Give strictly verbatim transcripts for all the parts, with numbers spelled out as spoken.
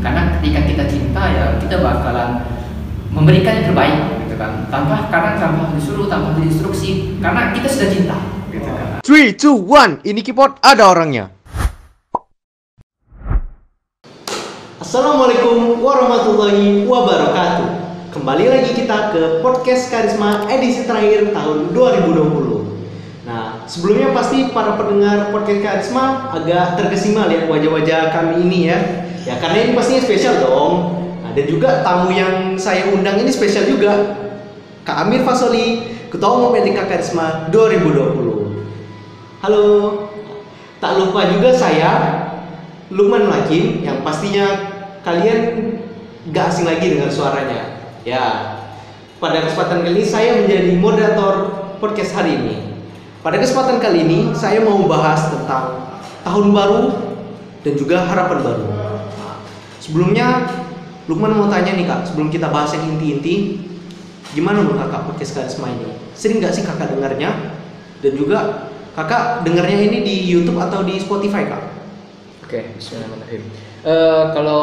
Karena ketika kita cinta ya kita bakalan memberikan yang terbaik gitu kan, tanpa karena tanpa disuruh, tanpa diinstruksi, karena kita sudah cinta gitu kan. three two one ini keyboard ada orangnya. Assalamualaikum warahmatullahi wabarakatuh. Kembali lagi kita ke Podcast Karisma edisi terakhir tahun dua ribu dua puluh. Nah, sebelumnya pasti para pendengar Podcast Karisma agak terkesima lihat wajah-wajah kami ini ya. Ya karena ini pastinya spesial dong. Nah, dan juga tamu yang saya undang ini spesial juga, Kak Amir Fasoli, Ketua Umum L D K Karisma dua ribu dua puluh. Halo. Tak lupa juga saya Luqman Makin yang pastinya kalian gak asing lagi dengan suaranya. Ya. Pada kesempatan kali ini saya menjadi moderator podcast hari ini. Pada kesempatan kali ini saya mau bahas tentang tahun baru dan juga harapan baru. Sebelumnya, Luqman mau tanya nih Kak, sebelum kita bahas yang inti-inti, gimana menurut Kakak podcast Karisma ini? Sering nggak sih Kakak dengarnya? Dan juga Kakak dengarnya ini di YouTube atau di Spotify Kak? Oke, bismillahirrahmanirrahim. Uh, kalau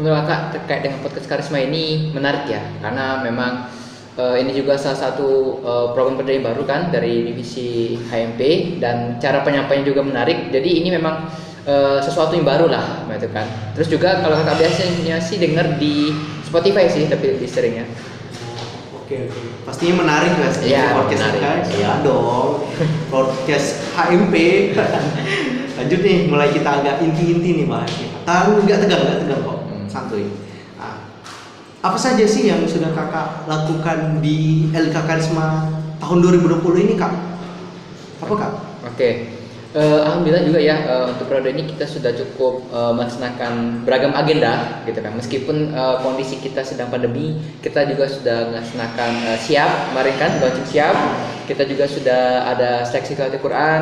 menurut Kakak terkait dengan podcast Karisma ini menarik ya, karena memang uh, ini juga salah satu uh, program kerja yang baru kan dari divisi H M P dan cara penyampaiannya juga menarik. Jadi ini memang Uh, sesuatu yang baru lah, gitu kan. Terus juga kalau kakak biasanya sih denger di Spotify sih, tapi di seringnya. Oke, oke. Pastinya menarik nggak sih ya, podcast kita? Iya dong. Podcast H M P. Lanjut nih, mulai kita agak inti-inti nih bahasnya. Tahu nggak tegang, nggak tegang kok, hmm. santuy. Nah, apa saja sih yang sudah kakak lakukan di L D K Karisma tahun dua ribu dua puluh ini kak? Apa kak? Oke. Okay. Uh, Alhamdulillah juga ya, uh, untuk periode ini kita sudah cukup uh, melaksanakan beragam agenda gitu kan. Meskipun uh, kondisi kita sedang pandemi, kita juga sudah melaksanakan uh, siap, kemarin kan launching siap. Kita juga sudah ada seleksi kelayakan Quran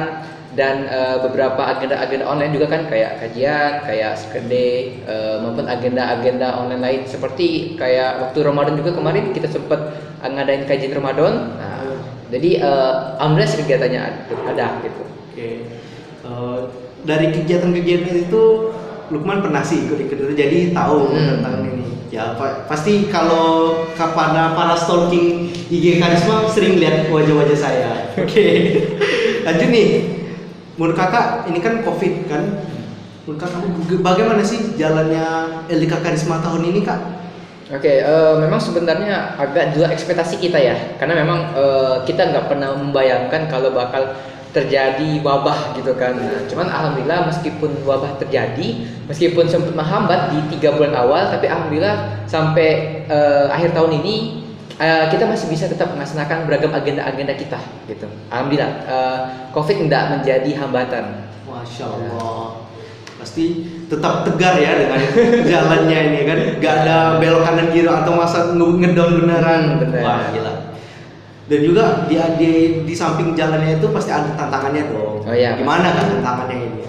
dan uh, beberapa agenda-agenda online juga kan, kayak kajian, kayak sekede, uh, maupun agenda-agenda online lain. Seperti kayak waktu Ramadan juga kemarin kita sempat ngadain kajian Ramadan. Nah, jadi uh, alhamdulillah kegiatannya ada gitu. Oke, uh, dari kegiatan-kegiatan itu Luqman pernah sih ikut-ikut, jadi tahu hmm. tentang ini. Ya pa- pasti kalau kepada para stalking I G Karisma sering lihat wajah-wajah saya. Oke, okay. Lanjut nih, menurut kakak ini kan COVID kan, menurut kakak bagaimana sih jalannya L D K Karisma tahun ini kak? Oke, okay, uh, memang sebenarnya agak dua ekspektasi kita ya, karena memang uh, kita nggak pernah membayangkan kalau bakal terjadi wabah gitu kan. Nah, cuman alhamdulillah meskipun wabah terjadi, meskipun sempat menghambat di tiga bulan awal, tapi alhamdulillah sampai uh, akhir tahun ini uh, kita masih bisa tetap melaksanakan beragam agenda-agenda kita gitu. Alhamdulillah uh, COVID tidak menjadi hambatan. Masya Allah, pasti tetap tegar ya dengan jalannya ini kan, nggak ada belok kanan kiri atau masa ngedown beneran. Wah gila. Dan juga di, di di samping jalannya itu pasti ada tantangannya dong. Oh, iya. Gimana kan tantangannya ini?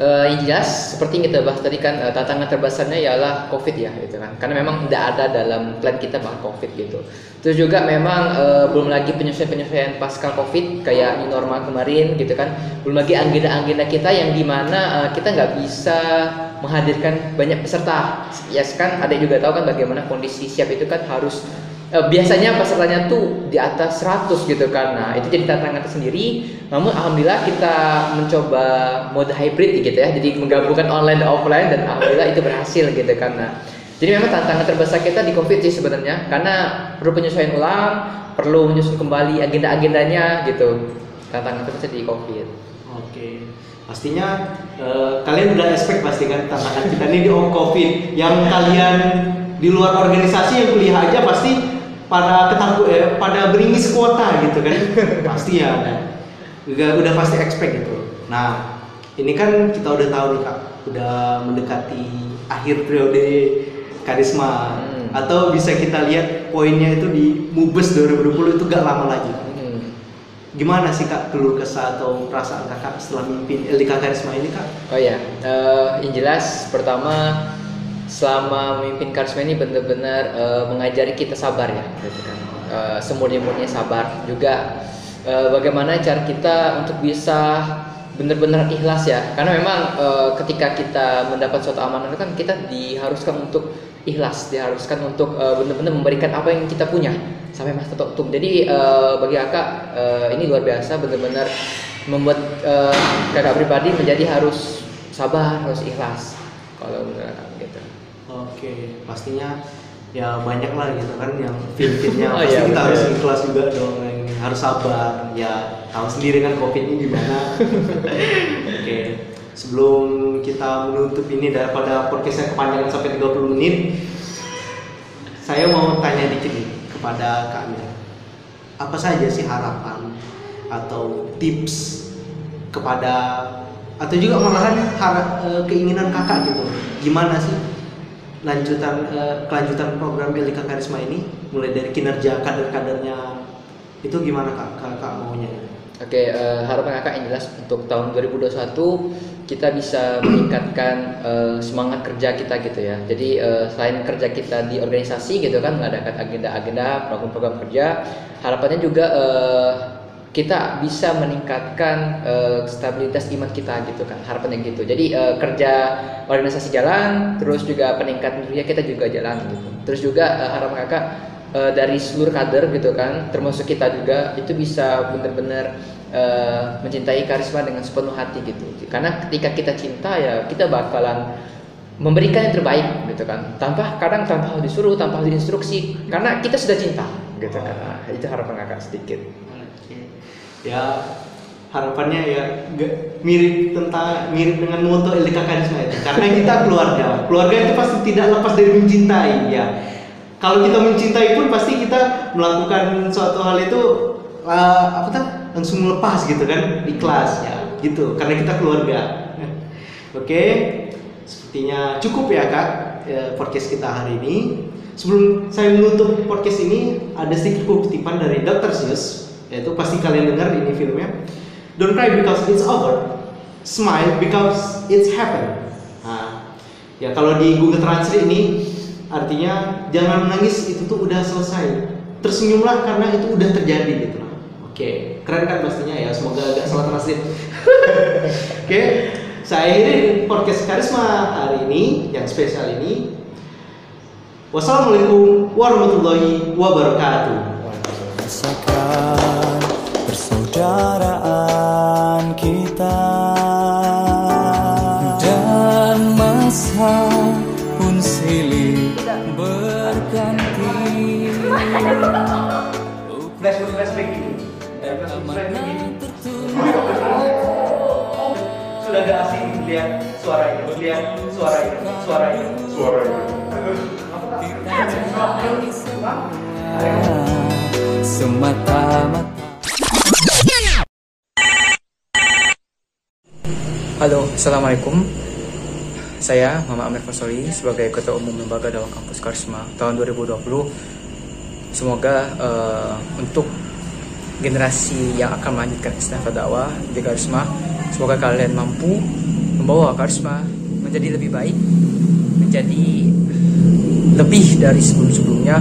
Uh, jelas, seperti yang kita bahas tadi kan, uh, tantangan terbesarnya ialah COVID ya, gitu kan. Karena memang tidak ada dalam plan kita bahas COVID gitu. Terus juga memang uh, belum lagi penyesuaian-penyesuaian pasca COVID kayak new normal kemarin gitu kan. Belum lagi agenda-agenda kita yang dimana uh, kita nggak bisa menghadirkan banyak peserta. Ya kan, ada juga tahu kan bagaimana kondisi siap itu kan harus biasanya pesertanya tuh di atas seratus gitu kan. Nah, itu jadi tantangan tersendiri. Namun alhamdulillah kita mencoba mode hybrid gitu ya. Jadi menggabungkan online dan offline dan alhamdulillah itu berhasil gitu kan. Nah, jadi memang tantangan terbesar kita di COVID sih sebenarnya, karena perlu penyesuaian ulang, perlu menyusun kembali agenda-agendanya gitu. Tantangan terbesar di COVID. Oke. Pastinya uh, kalian udah expect pasti kan tantangan kita ini di COVID yang kalian di luar organisasi yang kuliah aja pasti pada ketaku eh, pada beringis kuota gitu kan. Pasti ya udah, udah udah pasti expect gitu. Nah, ini kan kita udah tahu nih Kak, udah mendekati akhir periode Karisma. Hmm. Atau bisa kita lihat poinnya itu di Mubes dua ribu dua puluh itu gak lama lagi. Hmm. Gimana sih Kak keluh kesah atau perasaan Kakak setelah mimpin L D K Karisma ini Kak? Oh ya, uh, yang jelas pertama selama memimpin Karisma ini benar-benar uh, mengajari kita sabar ya, gitu kan. Uh, semurni-murninya sabar juga. Uh, bagaimana cara kita untuk bisa benar-benar ikhlas ya, karena memang e, ketika kita mendapat suatu amanah itu kan kita diharuskan untuk ikhlas, diharuskan untuk e, benar-benar memberikan apa yang kita punya sampai masa tertentu. Jadi e, bagi kakak e, ini luar biasa, benar-benar membuat e, kakak pribadi menjadi harus sabar, harus ikhlas kalau menurut kakak gitu. Oke, pastinya ya banyak lah gitu kan yang filternya oh, pasti iya, kita bener. Harus ikhlas juga dong, harus sabar ya, tahu sendiri kan covid ini gimana. Oke, sebelum kita menutup ini daripada podcastnya kepanjangan sampai tiga puluh menit, saya mau tanya dikit nih kepada Kak Amir, apa saja sih harapan atau tips kepada atau juga malahan keinginan kakak gitu, gimana sih lanjutan kelanjutan program L D K Karisma ini, mulai dari kinerja kader-kadernya itu gimana kak, kakak maunya? Oke, okay, uh, harapan kakak yang jelas untuk tahun dua ribu dua puluh satu kita bisa meningkatkan uh, semangat kerja kita gitu ya. Jadi uh, selain kerja kita di organisasi gitu kan, mengadakan agenda-agenda program-program kerja, harapannya juga uh, kita bisa meningkatkan uh, stabilitas iman kita gitu kan, harapannya gitu. Jadi uh, kerja organisasi jalan, terus juga peningkatan dunia kita juga jalan gitu. Terus juga uh, harapan kakak Uh, dari seluruh kader gitu kan, termasuk kita juga, itu bisa benar-benar uh, mencintai karisma dengan sepenuh hati gitu. Karena ketika kita cinta ya kita bakalan memberikan yang terbaik gitu kan, tanpa kadang tanpa harus disuruh, tanpa harus diinstruksi, karena kita sudah cinta gitu kan. Nah, itu harapan kakak sedikit. Okay. Ya harapannya ya gak, mirip tentang mirip dengan moto L D K Karisma itu, karena kita keluarga, keluarga itu pasti tidak lepas dari mencintai ya. Kalau kita mencintai pun pasti kita melakukan suatu hal itu uh, apa tuh langsung melepas gitu kan, ikhlas ya gitu, karena kita keluarga. Oke, okay. Sepertinya cukup ya kak podcast kita hari ini. Sebelum saya menutup podcast ini ada sedikit kutipan dari dokter Seuss, yaitu pasti kalian dengar ini filmnya, "Don't cry because it's over, smile because it's happened." Nah, ya kalau di Google Translate ini artinya jangan menangis, itu tuh udah selesai, tersenyumlah karena itu udah terjadi gitu. Oke, keren kan pastinya ya, semoga agak salah translate. Oke, saya akhiri podcast Karisma hari ini yang spesial ini. Wassalamualaikum warahmatullahi wabarakatuh. Rasakan persaudaraan kita dan masa pun silih berganti. Flash flash lagi. Sudah gak asing lihat suaranya, lihat suaranya, suaranya, suaranya. Semata-mata. Halo, assalamualaikum. Saya, Mama Amir Fasoli, sebagai Ketua Umum Lembaga Dakwah Kampus Karisma tahun dua ribu dua puluh. Semoga uh, untuk generasi yang akan melanjutkan istilah dakwah di Karisma, semoga kalian mampu membawa Karisma menjadi lebih baik, menjadi lebih dari sebelum-sebelumnya,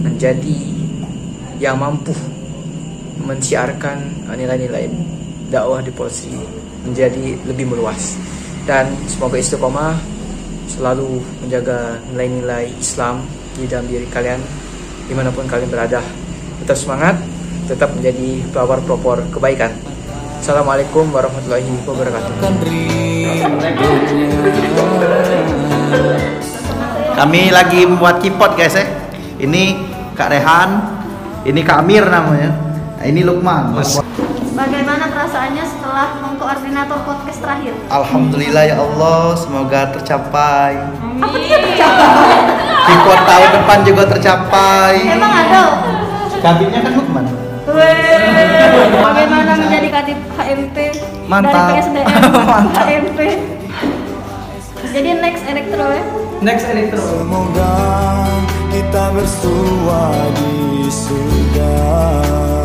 menjadi yang mampu mensiarkan nilai-nilai dakwah di Polsek menjadi lebih meluas. Dan semoga istiqomah selalu menjaga nilai-nilai Islam di dalam diri kalian dimanapun kalian berada. Tetap semangat, tetap menjadi pelopor-pelopor kebaikan. Assalamualaikum warahmatullahi wabarakatuh. Kami lagi membuat kipot guys ya. Ini Kak Rehan, ini Kak Amir namanya, ini Luqman. Bagaimana perasaannya setelah mengkoordinator podcast terakhir? Alhamdulillah ya Allah, semoga tercapai. Amin. Apa dia tercapai? Kipot tahun depan juga tercapai. Emang ada? Kadipnya kan Luqman. Weh. Bagaimana menjadi kadip H M P? Mantap. Dari P S D M. Mantap. H M P. Jadi next Electro ya? Next Electro. Semoga kita bersua di surga.